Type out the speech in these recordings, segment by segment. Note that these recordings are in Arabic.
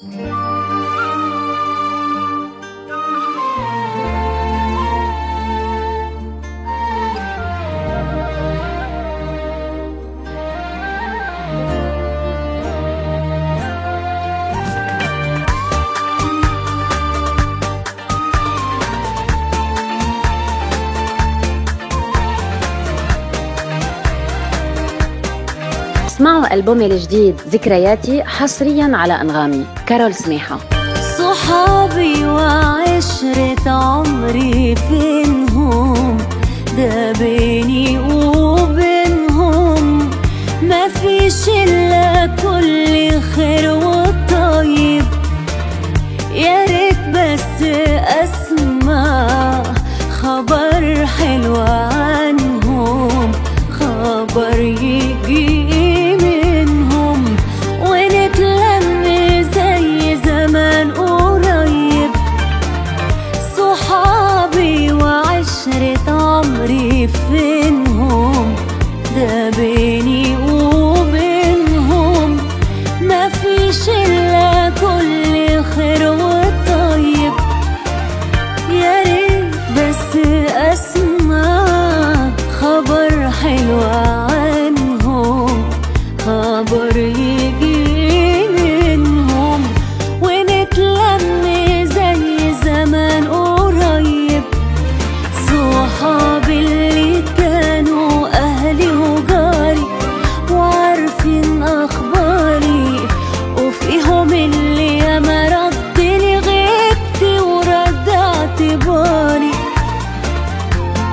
اسمعوا ألبومي الجديد ذكرياتي حصرياً على أنغامي. كارول سماحة. صحابي وعشرة عمري بينهم، ده بيني وبينهم ما فيش إلا كل خير والطيب، يا ريت بس أسمع خبر حلو عنهم، خبر يجي فينهم، ده بيني وبينهم ما فيش إلا كل خير والطيب، يا ريت بس أسمع خبر حلو عنهم، خبر يجي منهم ونتلم زي زمان قريب. صحابي اللي كانوا أهلي وجاري وعارفين أخباري، وفيهم اللي ياما ردلي غبت ورد اعتباري،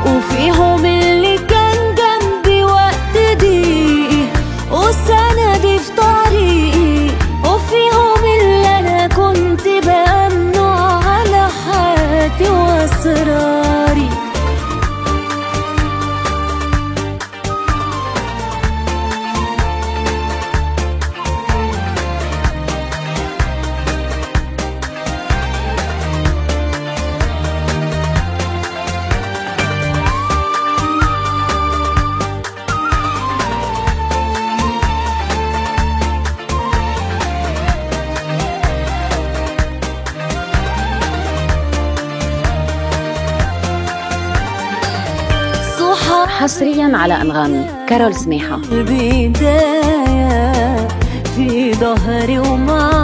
وفيهم اللي كان جنبي وقت ضيقي وسندي في طريقي، وفيهم اللي أنا كنت بأمنه على حياتي وأسراري. حصريا على أنغامي. كارول سماحة. البداية في ظهري وما